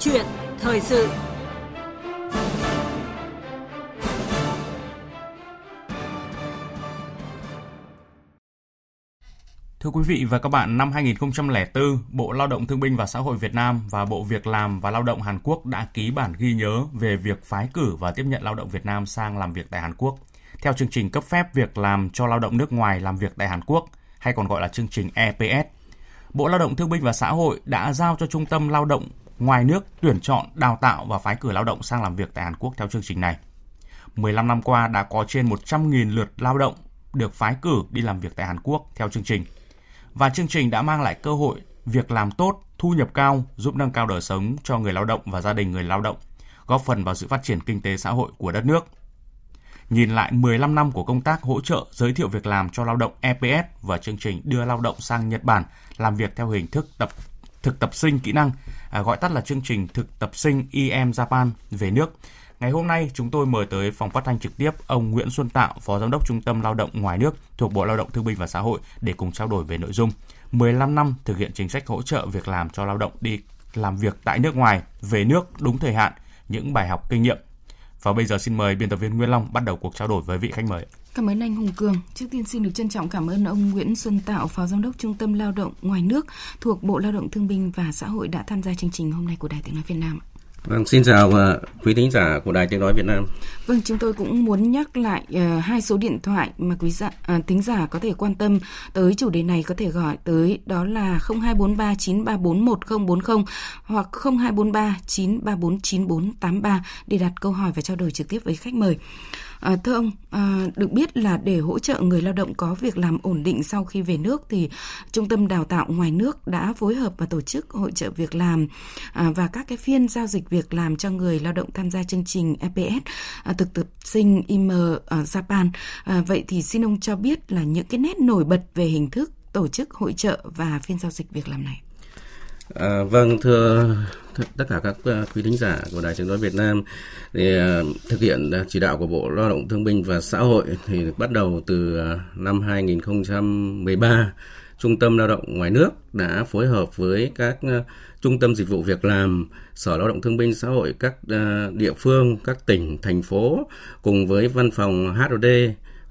chuyện thời sự. Thưa quý vị và các bạn, năm 2004, Bộ Lao động Thương binh và Xã hội Việt Nam và Bộ Việc làm và Lao động Hàn Quốc đã ký bản ghi nhớ về việc phái cử và tiếp nhận lao động Việt Nam sang làm việc tại Hàn Quốc, theo chương trình cấp phép việc làm cho lao động nước ngoài làm việc tại Hàn Quốc, hay còn gọi là chương trình EPS. Bộ Lao động Thương binh và Xã hội đã giao cho Trung tâm Lao động ngoài nước tuyển chọn, đào tạo và phái cử lao động sang làm việc tại Hàn Quốc theo chương trình này. 15 năm qua đã có trên 100.000 lượt lao động được phái cử đi làm việc tại Hàn Quốc theo chương trình. Và chương trình đã mang lại cơ hội việc làm tốt, thu nhập cao, giúp nâng cao đời sống cho người lao động và gia đình người lao động, góp phần vào sự phát triển kinh tế xã hội của đất nước. Nhìn lại 15 năm của công tác hỗ trợ giới thiệu việc làm cho lao động EPS và chương trình đưa lao động sang Nhật Bản làm việc theo hình thức thực tập sinh kỹ năng, gọi tắt là chương trình thực tập sinh EM Japan về nước. Ngày hôm nay chúng tôi mời tới phòng phát thanh trực tiếp ông Nguyễn Xuân Tạo, Phó Giám đốc Trung tâm Lao động ngoài nước thuộc Bộ Lao động Thương binh và Xã hội để cùng trao đổi về nội dung 15 năm thực hiện chính sách hỗ trợ việc làm cho lao động đi làm việc tại nước ngoài, về nước đúng thời hạn, những bài học kinh nghiệm. Và bây giờ xin mời biên tập viên Nguyên Long bắt đầu cuộc trao đổi với vị khách mời. Cảm ơn anh Hùng Cường. Trước tiên xin được trân trọng cảm ơn ông Nguyễn Xuân Tạo, Phó Giám đốc Trung tâm Lao động ngoài nước thuộc Bộ Lao động Thương binh và Xã hội đã tham gia chương trình hôm nay của Đài Tiếng nói Việt Nam. Vâng, xin chào quý thính giả của Đài Tiếng nói Việt Nam. Vâng, chúng tôi cũng muốn nhắc lại hai số điện thoại mà quý thính giả có thể quan tâm tới chủ đề này có thể gọi tới, đó là 0243 934 1040 hoặc 0243 934 9483 để đặt câu hỏi và trao đổi trực tiếp với khách mời. Thưa ông, được biết là để hỗ trợ người lao động có việc làm ổn định sau khi về nước thì Trung tâm Đào tạo ngoài nước đã phối hợp và tổ chức hội trợ việc làm và các cái phiên giao dịch việc làm cho người lao động tham gia chương trình EPS, thực tập sinh IM Japan. Vậy thì xin ông cho biết là những cái nét nổi bật về hình thức tổ chức hội trợ và phiên giao dịch việc làm này. Vâng, thưa tất cả các quý thính giả của Đài Tiếng nói Việt Nam, thì thực hiện chỉ đạo của Bộ Lao động Thương binh và Xã hội thì bắt đầu từ năm 2013, Trung tâm Lao động ngoài nước đã phối hợp với các trung tâm dịch vụ việc làm, Sở Lao động Thương binh Xã hội các địa phương, các tỉnh, thành phố cùng với văn phòng HOD,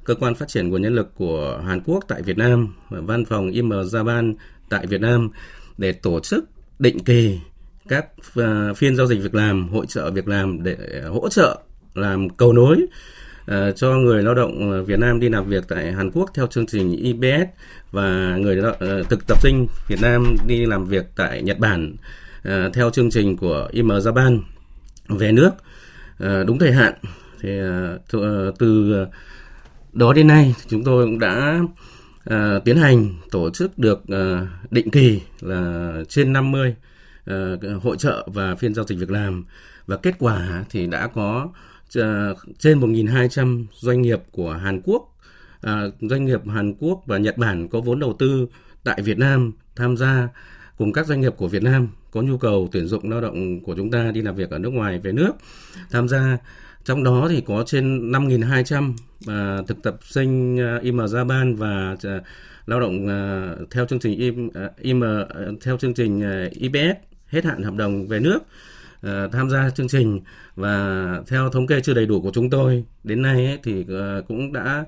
cơ quan phát triển nguồn nhân lực của Hàn Quốc tại Việt Nam, văn phòng IM Japan tại Việt Nam để tổ chức định kỳ các phiên giao dịch việc làm, hội trợ việc làm để hỗ trợ làm cầu nối cho người lao động Việt Nam đi làm việc tại Hàn Quốc theo chương trình EPS và người thực tập sinh Việt Nam đi làm việc tại Nhật Bản theo chương trình của IM Japan về nước đúng thời hạn. Thì từ đó đến nay chúng tôi cũng đã tiến hành tổ chức được định kỳ là trên 50 hội trợ và phiên giao dịch việc làm, và kết quả thì đã có trên 1.200 doanh nghiệp của Hàn Quốc, doanh nghiệp Hàn Quốc và Nhật Bản có vốn đầu tư tại Việt Nam tham gia cùng các doanh nghiệp của Việt Nam có nhu cầu tuyển dụng lao động của chúng ta đi làm việc ở nước ngoài về nước tham gia. Trong đó thì có trên 5.200 thực tập sinh IM Japan và lao động theo chương trình IPS hết hạn hợp đồng về nước tham gia chương trình, và theo thống kê chưa đầy đủ của chúng tôi đến nay ấy, thì cũng đã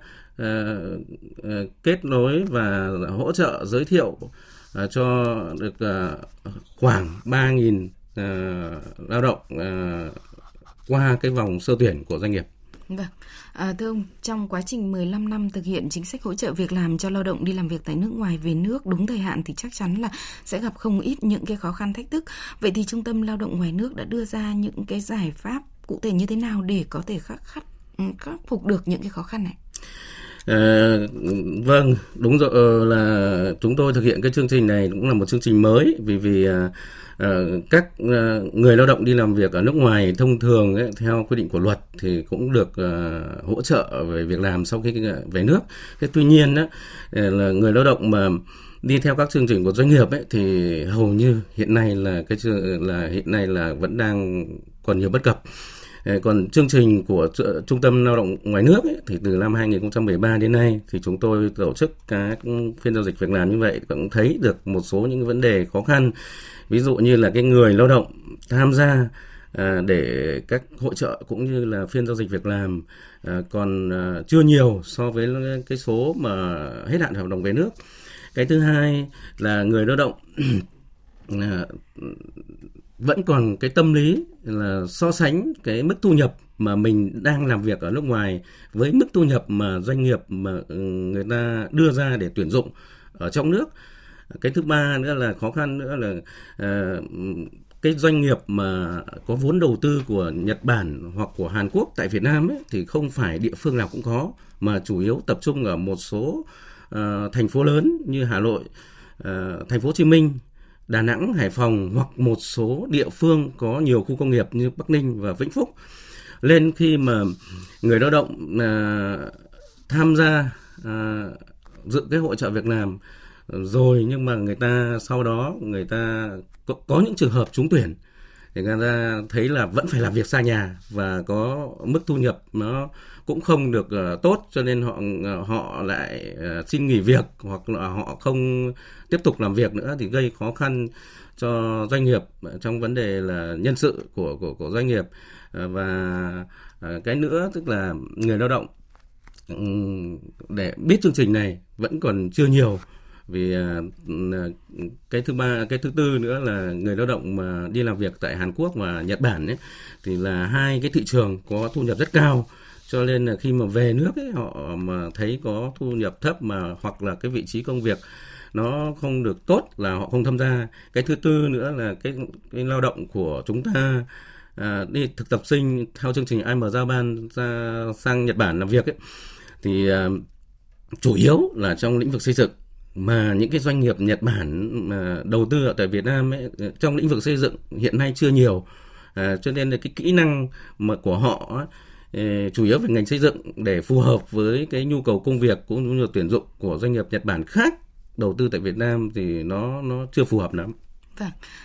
kết nối và hỗ trợ giới thiệu cho được khoảng 3.000 lao động qua cái vòng sơ tuyển của doanh nghiệp. Vâng. Thưa ông, trong quá trình 15 năm thực hiện chính sách hỗ trợ việc làm cho lao động đi làm việc tại nước ngoài về nước đúng thời hạn thì chắc chắn là sẽ gặp không ít những cái khó khăn thách thức. Vậy thì Trung tâm Lao động ngoài nước đã đưa ra những cái giải pháp cụ thể như thế nào để có thể khắc phục được những cái khó khăn này? Vâng, đúng rồi, là chúng tôi thực hiện cái chương trình này cũng là một chương trình mới, vì các người lao động đi làm việc ở nước ngoài thông thường ấy, theo quy định của luật thì cũng được hỗ trợ về việc làm sau khi về nước. Thế tuy nhiên á, là người lao động mà đi theo các chương trình của doanh nghiệp ấy, thì hầu như hiện nay là vẫn đang còn nhiều bất cập. Còn chương trình của Trung tâm Lao động Ngoài nước ấy, thì từ năm 2013 đến nay thì chúng tôi tổ chức các phiên giao dịch việc làm như vậy cũng thấy được một số những vấn đề khó khăn. Ví dụ như là cái người lao động tham gia để các hội chợ cũng như là phiên giao dịch việc làm còn chưa nhiều so với cái số mà hết hạn hợp đồng về nước. Cái thứ hai là người lao động vẫn còn cái tâm lý là so sánh cái mức thu nhập mà mình đang làm việc ở nước ngoài với mức thu nhập mà doanh nghiệp mà người ta đưa ra để tuyển dụng ở trong nước. Cái thứ ba nữa là khó khăn nữa là cái doanh nghiệp mà có vốn đầu tư của Nhật Bản hoặc của Hàn Quốc tại Việt Nam ấy, thì không phải địa phương nào cũng có, mà chủ yếu tập trung ở một số thành phố lớn như Hà Nội, thành phố Hồ Chí Minh, Đà Nẵng, Hải Phòng hoặc một số địa phương có nhiều khu công nghiệp như Bắc Ninh và Vĩnh Phúc. Nên khi mà người lao động tham gia dự cái hội chợ việc làm rồi nhưng mà người ta sau đó người ta có những trường hợp trúng tuyển thì người ta thấy là vẫn phải làm việc xa nhà và có mức thu nhập nó cũng không được tốt, cho nên họ lại xin nghỉ việc hoặc là họ không tiếp tục làm việc nữa, thì gây khó khăn cho doanh nghiệp trong vấn đề là nhân sự của doanh nghiệp. Và cái nữa tức là người lao động để biết chương trình này vẫn còn chưa nhiều. Vì cái thứ tư nữa là người lao động mà đi làm việc tại Hàn Quốc và Nhật Bản ấy, thì là hai cái thị trường có thu nhập rất cao, cho nên là khi mà về nước ấy, họ mà thấy có thu nhập thấp mà hoặc là cái vị trí công việc nó không được tốt là họ không tham gia. Cái thứ tư nữa là cái lao động của chúng ta đi thực tập sinh theo chương trình I'm Japan sang Nhật Bản làm việc ấy, thì chủ yếu là trong lĩnh vực xây dựng, mà những cái doanh nghiệp Nhật Bản mà đầu tư ở tại Việt Nam ấy, trong lĩnh vực xây dựng hiện nay chưa nhiều, cho nên là cái kỹ năng mà của họ chủ yếu về ngành xây dựng để phù hợp với cái nhu cầu công việc cũng như tuyển dụng của doanh nghiệp Nhật Bản khác đầu tư tại Việt Nam thì nó chưa phù hợp lắm.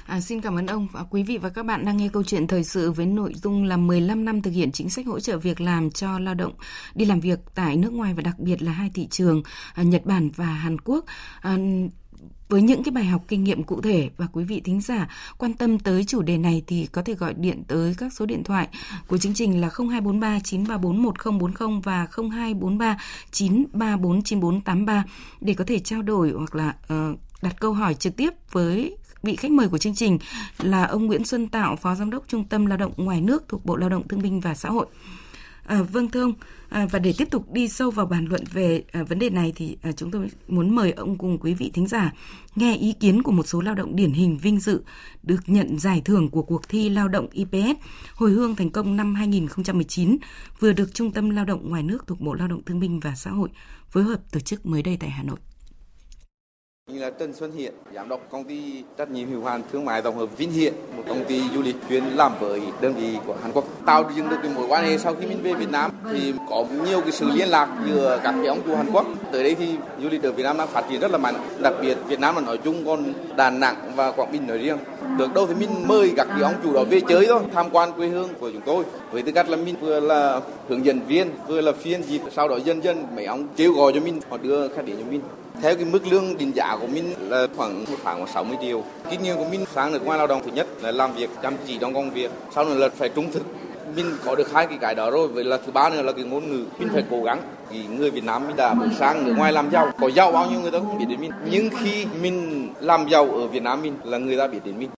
Vâng, xin cảm ơn ông. Quý vị và các bạn đang nghe câu chuyện thời sự với nội dung là 15 năm thực hiện chính sách hỗ trợ việc làm cho lao động đi làm việc tại nước ngoài và đặc biệt là hai thị trường Nhật Bản và Hàn Quốc. Với những cái bài học kinh nghiệm cụ thể, và quý vị thính giả quan tâm tới chủ đề này thì có thể gọi điện tới các số điện thoại của chương trình là 0243 934 1040 và 0243 934 9483 để có thể trao đổi hoặc là đặt câu hỏi trực tiếp với vị khách mời của chương trình là ông Nguyễn Xuân Tạo, Phó Giám đốc Trung tâm Lao động Ngoài nước thuộc Bộ Lao động Thương binh và Xã hội. Vâng thưa ông, và để tiếp tục đi sâu vào bàn luận về vấn đề này thì chúng tôi muốn mời ông cùng quý vị thính giả nghe ý kiến của một số lao động điển hình vinh dự được nhận giải thưởng của cuộc thi lao động IPS hồi hương thành công năm 2019 vừa được Trung tâm Lao động Ngoài nước thuộc Bộ Lao động Thương binh và Xã hội phối hợp tổ chức mới đây tại Hà Nội. Như là Trần Xuân Hiện, giám đốc công ty trách nhiệm hữu hạn thương mại tổng hợp Vinh Hiện, một công ty du lịch chuyên làm với đơn vị của Hàn Quốc. Tạo dựng được cái mối quan hệ sau khi mình về Việt Nam thì có nhiều cái sự liên lạc giữa các cái ông chủ Hàn Quốc. Tới đây thì du lịch ở Việt Nam đang phát triển rất là mạnh, đặc biệt Việt Nam là nói chung, còn Đà Nẵng và Quảng Bình nói riêng. Được đâu thì mình mời các cái ông chủ đó về chơi thôi, tham quan quê hương của chúng tôi. Với tư cách là mình vừa là hướng dẫn viên, vừa là phiên dịch, sau đó dần dần mấy ông kêu gọi cho mình, họ đưa khách đến cho mình. Theo cái mức lương định giá của mình là khoảng 60 triệu. Kinh nghiệm của mình sang nước ngoài lao động, thứ nhất là làm việc chăm chỉ trong công việc, sau nữa là phải trung thực. Mình có được hai cái đó rồi, vậy là thứ ba nữa là cái ngôn ngữ. Mình phải cố gắng. Vì người Việt Nam mình đã bước sang nước ngoài làm giàu, có giàu bao nhiêu người ta không biết đến mình. Nhưng khi mình làm giàu ở Việt Nam mình là người ta biết đến mình.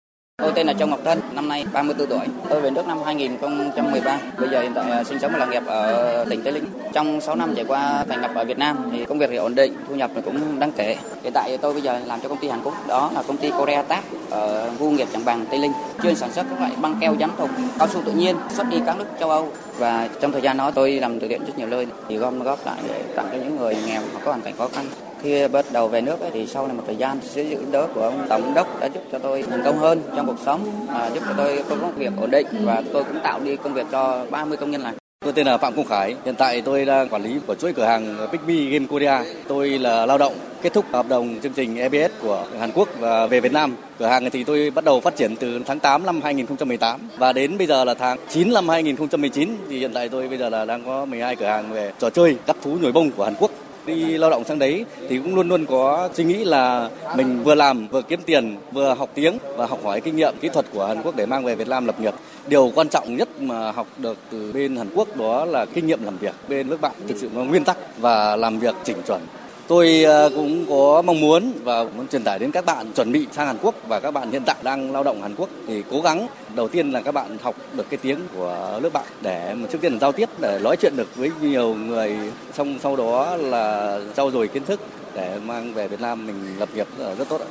Tôi tên là Châu Ngọc Thân, năm nay 34 tuổi. Tôi về nước năm 2013, bây giờ hiện tại sinh sống và làm nghiệp ở tỉnh Tây Ninh. Trong 6 năm trải qua thành lập ở Việt Nam thì công việc thì ổn định, thu nhập cũng đáng kể. Hiện tại tôi bây giờ làm cho công ty Hàn Quốc, đó là công ty Korea Tap ở khu nghiệp Trảng Bàng, Tây Ninh, chuyên sản xuất các loại băng keo rắn thùng, cao su tự nhiên xuất đi các nước châu Âu. Và trong thời gian đó tôi làm từ thiện rất nhiều nơi, thì gom góp lại để tặng cho những người nghèo có hoàn cảnh khó khăn. Khi bắt đầu về nước ấy, thì sau này một thời gian sự giúp đỡ của ông tổng đốc đã giúp cho tôi thành công hơn trong cuộc sống, giúp cho tôi có công việc ổn định và tôi cũng tạo đi công việc cho 30 công nhân lành. Tôi tên là Phạm Công Khải, hiện tại tôi đang quản lý của chuỗi cửa hàng Picme Game Korea. Tôi là lao động kết thúc hợp đồng chương trình EBS của Hàn Quốc và về Việt Nam. Cửa hàng thì tôi bắt đầu phát triển từ tháng 8 năm 2018 và đến bây giờ là tháng 9 năm 2019 thì hiện tại tôi bây giờ là đang có 12 cửa hàng về trò chơi cắt thú nhồi bông của Hàn Quốc. Đi lao động sang đấy thì cũng luôn luôn có suy nghĩ là mình vừa làm vừa kiếm tiền, vừa học tiếng và học hỏi kinh nghiệm kỹ thuật của Hàn Quốc để mang về Việt Nam lập nghiệp. Điều quan trọng nhất mà học được từ bên Hàn Quốc đó là kinh nghiệm làm việc bên nước bạn, thực sự có nguyên tắc và làm việc chỉnh chuẩn. Tôi cũng có mong muốn và muốn truyền tải đến các bạn chuẩn bị sang Hàn Quốc và các bạn hiện tại đang lao động Hàn Quốc thì cố gắng đầu tiên là các bạn học được cái tiếng của nước bạn để mà trước tiên là giao tiếp, để nói chuyện được với nhiều người, xong sau đó là trau dồi kiến thức để mang về Việt Nam mình lập nghiệp rất tốt ạ.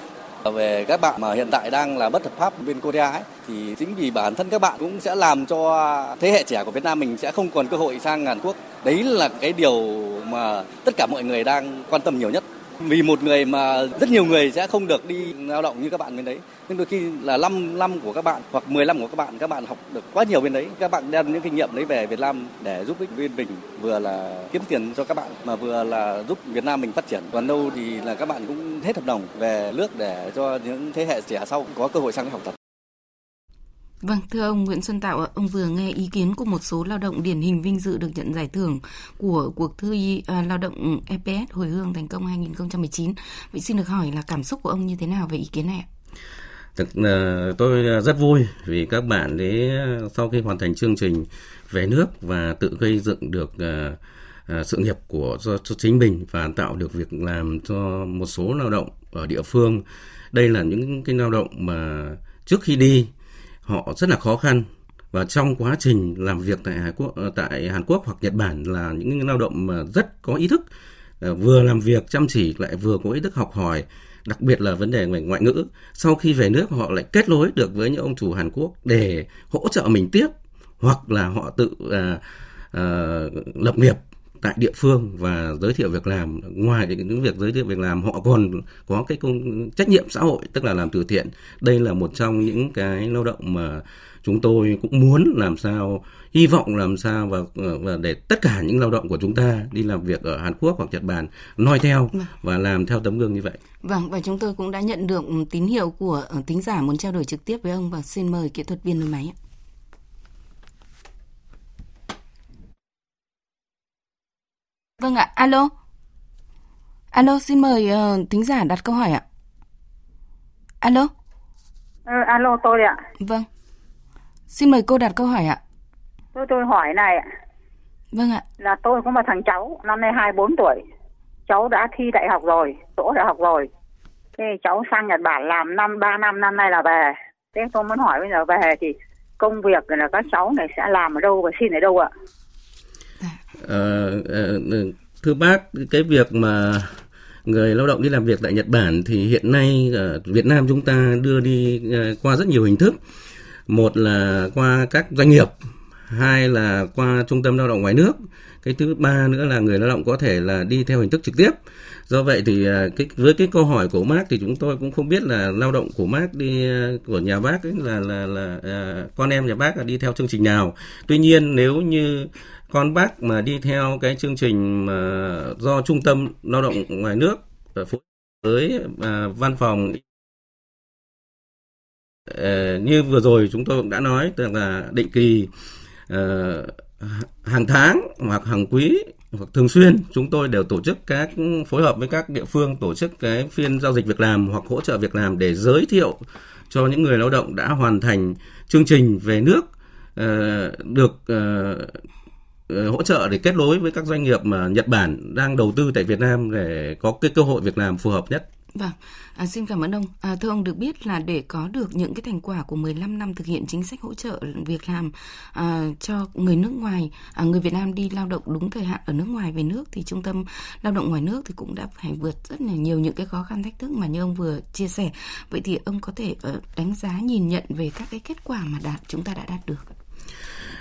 Về các bạn mà hiện tại đang là bất hợp pháp bên Korea ấy, thì chính vì bản thân các bạn cũng sẽ làm cho thế hệ trẻ của Việt Nam mình sẽ không còn cơ hội sang Hàn Quốc. Đấy là cái điều mà tất cả mọi người đang quan tâm nhiều nhất. Vì một người mà rất nhiều người sẽ không được đi lao động như các bạn bên đấy. Nhưng đôi khi là 5 năm của các bạn hoặc 10 năm của các bạn học được quá nhiều bên đấy. Các bạn đem những kinh nghiệm đấy về Việt Nam để giúp bên mình vừa là kiếm tiền cho các bạn mà vừa là giúp Việt Nam mình phát triển. Còn đâu thì là các bạn cũng hết hợp đồng về nước để cho những thế hệ trẻ sau có cơ hội sang học tập. Vâng, thưa ông Nguyễn Xuân Tạo, ông vừa nghe ý kiến của một số lao động điển hình vinh dự được nhận giải thưởng của cuộc thi lao động EPS hồi hương thành công 2019. Vậy xin được hỏi là cảm xúc của ông như thế nào về ý kiến này ạ? Tôi rất vui vì các bạn đấy sau khi hoàn thành chương trình về nước và tự gây dựng được sự nghiệp của cho chính mình và tạo được việc làm cho một số lao động ở địa phương. Đây là những cái lao động mà trước khi đi họ rất là khó khăn và trong quá trình làm việc tại Hàn Quốc hoặc Nhật Bản là những lao động mà rất có ý thức, vừa làm việc chăm chỉ lại vừa có ý thức học hỏi, đặc biệt là vấn đề về ngoại ngữ. Sau khi về nước họ lại kết nối được với những ông chủ Hàn Quốc để hỗ trợ mình tiếp hoặc là họ tự lập nghiệp tại địa phương và giới thiệu việc làm. Ngoài những việc giới thiệu việc làm, họ còn có cái trách nhiệm xã hội, tức là làm từ thiện. Đây là một trong những cái lao động mà chúng tôi cũng muốn làm sao, hy vọng làm sao và để tất cả những lao động của chúng ta đi làm việc ở Hàn Quốc hoặc Nhật Bản noi theo và làm theo tấm gương như vậy. Vâng, và chúng tôi cũng đã nhận được tín hiệu của thính giả muốn trao đổi trực tiếp với ông và xin mời kỹ thuật viên lên máy ạ. Vâng ạ, alo. Alo, xin mời thính giả đặt câu hỏi ạ. Alo. Alo, tôi ạ. Vâng. Xin mời cô đặt câu hỏi ạ. Tôi hỏi này ạ. Vâng ạ. Là tôi có một thằng cháu, năm nay 24 tuổi. Cháu đã thi đại học rồi, đỗ đại học rồi. Thế cháu sang Nhật Bản làm 3 năm, năm nay là về. Thế tôi muốn hỏi bây giờ về thì công việc là các cháu này sẽ làm ở đâu và xin ở đâu ạ? Thưa bác, cái việc mà người lao động đi làm việc tại Nhật Bản thì hiện nay ở Việt Nam chúng ta đưa đi qua rất nhiều hình thức. Một là qua các doanh nghiệp, hai là qua trung tâm lao động ngoài nước, cái thứ ba nữa là người lao động có thể là đi theo hình thức trực tiếp. Do vậy thì với cái câu hỏi của bác thì chúng tôi cũng không biết là lao động của bác đi của nhà bác ấy là con em nhà bác là đi theo chương trình nào. Tuy nhiên nếu như con bác mà đi theo cái chương trình mà do trung tâm lao động ngoài nước phối với văn phòng như vừa rồi chúng tôi cũng đã nói, tức là định kỳ hàng tháng hoặc hàng quý hoặc thường xuyên chúng tôi đều tổ chức các phối hợp với các địa phương tổ chức cái phiên giao dịch việc làm hoặc hỗ trợ việc làm để giới thiệu cho những người lao động đã hoàn thành chương trình về nước được hỗ trợ để kết nối với các doanh nghiệp mà Nhật Bản đang đầu tư tại Việt Nam để có cái cơ hội việc làm phù hợp nhất. Vâng, xin cảm ơn ông. Thưa ông, được biết là để có được những cái thành quả của 15 năm thực hiện chính sách hỗ trợ việc làm cho người nước ngoài, người Việt Nam đi lao động đúng thời hạn ở nước ngoài về nước thì Trung tâm Lao động Ngoài nước thì cũng đã phải vượt rất là nhiều những cái khó khăn thách thức mà như ông vừa chia sẻ. Vậy thì ông có thể đánh giá nhìn nhận về các cái kết quả mà chúng ta đã đạt được.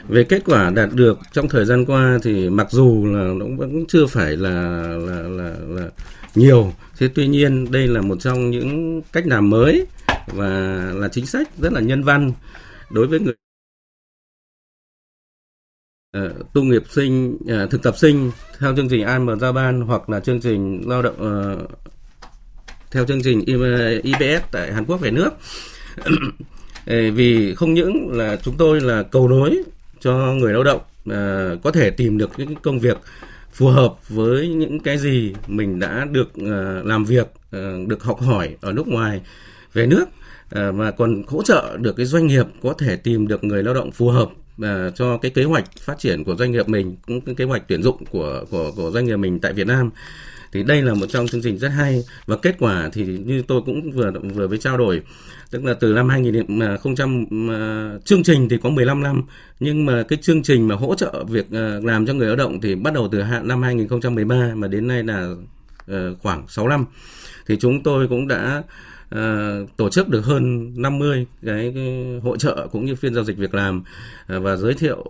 Về kết quả đạt được trong thời gian qua thì mặc dù là nó vẫn chưa phải là nhiều, thế tuy nhiên đây là một trong những cách làm mới và là chính sách rất là nhân văn đối với người tu nghiệp sinh, thực tập sinh theo chương trình AM Japan hoặc là chương trình lao động theo chương trình IBS tại Hàn Quốc về nước. Vì không những là chúng tôi là cầu nối cho người lao động có thể tìm được những công việc phù hợp với những cái gì mình đã được làm việc, được học hỏi ở nước ngoài về nước, mà còn hỗ trợ được cái doanh nghiệp có thể tìm được người lao động phù hợp cho cái kế hoạch phát triển của doanh nghiệp mình, cũng cái kế hoạch tuyển dụng của doanh nghiệp mình tại Việt Nam. Thì đây là một trong chương trình rất hay, và kết quả thì như tôi cũng vừa mới trao đổi, tức là từ năm 2000 chương trình thì có 15 năm, nhưng mà cái chương trình mà hỗ trợ việc làm cho người lao động thì bắt đầu từ năm 2013 mà đến nay là khoảng 6 năm. Thì chúng tôi cũng đã tổ chức được hơn 50 cái hội chợ cũng như phiên giao dịch việc làm, và giới thiệu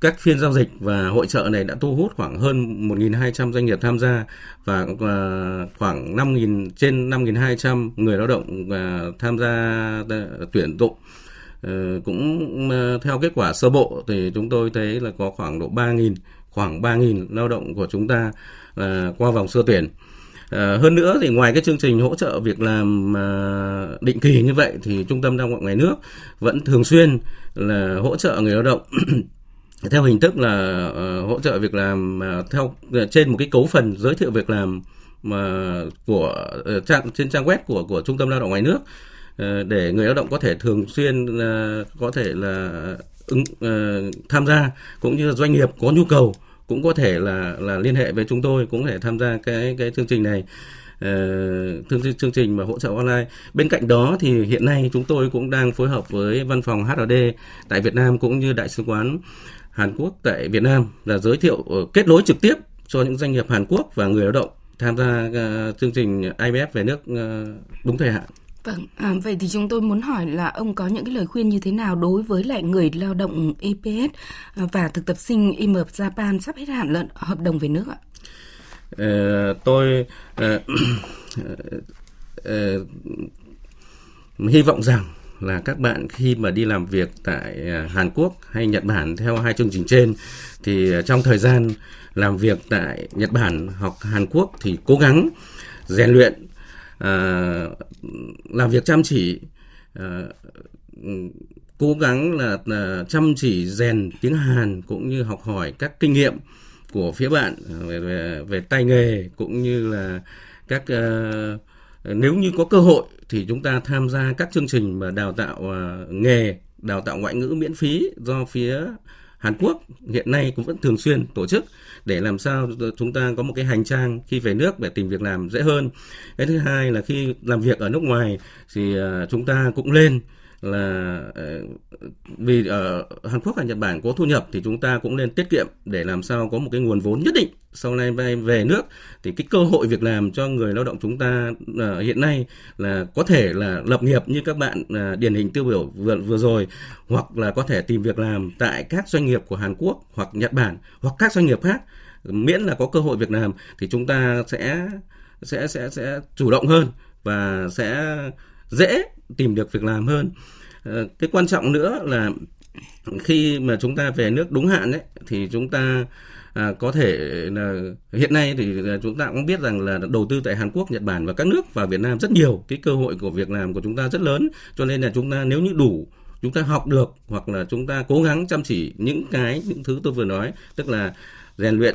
các phiên giao dịch và hội chợ này đã thu hút khoảng hơn 1.200 doanh nghiệp tham gia và khoảng trên 5.200 người lao động tham gia tuyển dụng. Cũng theo kết quả sơ bộ thì chúng tôi thấy là có khoảng độ 3.000 lao động của chúng ta qua vòng sơ tuyển. Hơn nữa thì ngoài cái chương trình hỗ trợ việc làm định kỳ như vậy thì Trung tâm Lao động Ngoài nước vẫn thường xuyên là hỗ trợ người lao động theo hình thức là hỗ trợ việc làm theo trên một cái cấu phần giới thiệu việc làm mà của trên trang web của Trung tâm Lao động Ngoài nước, để người lao động có thể thường xuyên có thể là tham gia, cũng như doanh nghiệp có nhu cầu cũng có thể là liên hệ với chúng tôi, cũng có thể tham gia cái chương trình này, chương trình mà hỗ trợ online. Bên cạnh đó thì hiện nay chúng tôi cũng đang phối hợp với văn phòng HRD tại Việt Nam cũng như đại sứ quán Hàn Quốc tại Việt Nam là giới thiệu kết nối trực tiếp cho những doanh nghiệp Hàn Quốc và người lao động tham gia chương trình IBF về nước đúng thời hạn. Vâng, vậy thì chúng tôi muốn hỏi là ông có những cái lời khuyên như thế nào đối với lại người lao động IPS và thực tập sinh IM Japan sắp hết hạn lận hợp đồng về nước ạ? Tôi hy vọng rằng là các bạn khi mà đi làm việc tại Hàn Quốc hay Nhật Bản theo hai chương trình trên thì trong thời gian làm việc tại Nhật Bản hoặc Hàn Quốc thì cố gắng rèn luyện, làm việc chăm chỉ, cố gắng là chăm chỉ rèn tiếng Hàn cũng như học hỏi các kinh nghiệm của phía bạn về tay nghề, cũng như là các nếu như có cơ hội thì chúng ta tham gia các chương trình mà đào tạo nghề, đào tạo ngoại ngữ miễn phí do phía Hàn Quốc hiện nay cũng vẫn thường xuyên tổ chức, để làm sao chúng ta có một cái hành trang khi về nước để tìm việc làm dễ hơn. Cái thứ hai là khi làm việc ở nước ngoài thì chúng ta cũng lên là vì ở Hàn Quốc và Nhật Bản có thu nhập thì chúng ta cũng nên tiết kiệm để làm sao có một cái nguồn vốn nhất định. Sau này về nước thì cái cơ hội việc làm cho người lao động chúng ta hiện nay là có thể là lập nghiệp như các bạn điển hình tiêu biểu vừa rồi, hoặc là có thể tìm việc làm tại các doanh nghiệp của Hàn Quốc hoặc Nhật Bản hoặc các doanh nghiệp khác, miễn là có cơ hội việc làm thì chúng ta sẽ chủ động hơn và sẽ dễ tìm được việc làm hơn. Cái quan trọng nữa là khi mà chúng ta về nước đúng hạn ấy, thì chúng ta có thể là hiện nay thì chúng ta cũng biết rằng là đầu tư tại Hàn Quốc, Nhật Bản và các nước vào Việt Nam rất nhiều, cái cơ hội của việc làm của chúng ta rất lớn, cho nên là chúng ta nếu như đủ, chúng ta học được hoặc là chúng ta cố gắng chăm chỉ những thứ tôi vừa nói, tức là rèn luyện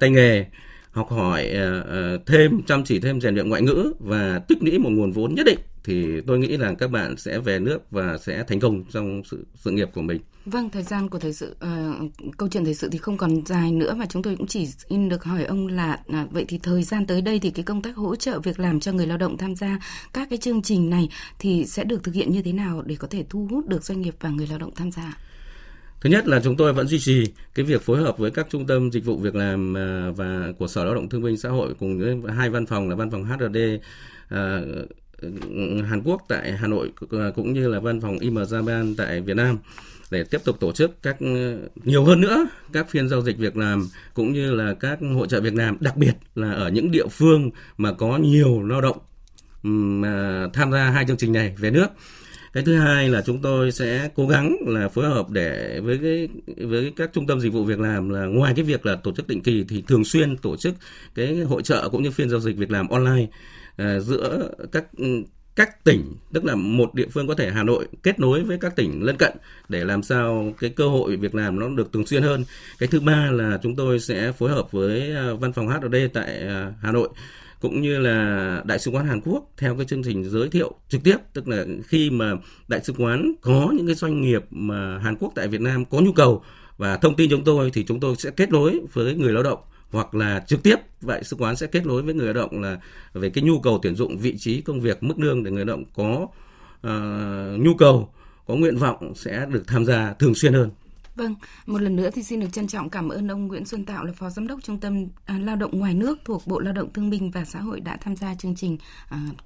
tay nghề, học hỏi thêm, chăm chỉ thêm, rèn luyện ngoại ngữ và tích lũy một nguồn vốn nhất định, thì tôi nghĩ là các bạn sẽ về nước và sẽ thành công trong sự nghiệp của mình. Vâng, thời gian của câu chuyện thời sự thì không còn dài nữa, và chúng tôi cũng chỉ xin được hỏi ông là vậy thì thời gian tới đây thì cái công tác hỗ trợ việc làm cho người lao động tham gia các cái chương trình này thì sẽ được thực hiện như thế nào để có thể thu hút được doanh nghiệp và người lao động tham gia? Thứ nhất là chúng tôi vẫn duy trì cái việc phối hợp với các trung tâm dịch vụ việc làm và của Sở Lao động Thương binh Xã hội cùng với hai văn phòng là văn phòng HRD Hàn Quốc tại Hà Nội cũng như là văn phòng IM Japan tại Việt Nam, để tiếp tục tổ chức nhiều hơn nữa các phiên giao dịch việc làm cũng như là các hội chợ việc làm, đặc biệt là ở những địa phương mà có nhiều lao động tham gia hai chương trình này về nước. Cái thứ hai là chúng tôi sẽ cố gắng là phối hợp để với các trung tâm dịch vụ việc làm, là ngoài cái việc là tổ chức định kỳ thì thường xuyên tổ chức cái hội chợ cũng như phiên giao dịch việc làm online giữa các tỉnh, tức là một địa phương có thể Hà Nội kết nối với các tỉnh lân cận để làm sao cái cơ hội việc làm nó được thường xuyên hơn. Cái thứ ba là chúng tôi sẽ phối hợp với văn phòng HOD tại Hà Nội cũng như là Đại sứ quán Hàn Quốc theo cái chương trình giới thiệu trực tiếp, tức là khi mà Đại sứ quán có những cái doanh nghiệp mà Hàn Quốc tại Việt Nam có nhu cầu và thông tin chúng tôi sẽ kết nối với người lao động, hoặc là trực tiếp đại sứ quán sẽ kết nối với người lao động là về cái nhu cầu tuyển dụng, vị trí công việc, mức lương để người lao động có nhu cầu, có nguyện vọng sẽ được tham gia thường xuyên hơn. Vâng, một lần nữa thì xin được trân trọng cảm ơn ông Nguyễn Xuân Tạo, là Phó Giám đốc Trung tâm Lao động ngoài nước thuộc Bộ Lao động Thương binh và Xã hội đã tham gia chương trình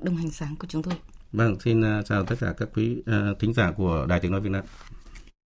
đồng hành sáng của chúng tôi. Vâng, xin chào tất cả các quý thính giả của Đài Tiếng Nói Việt Nam.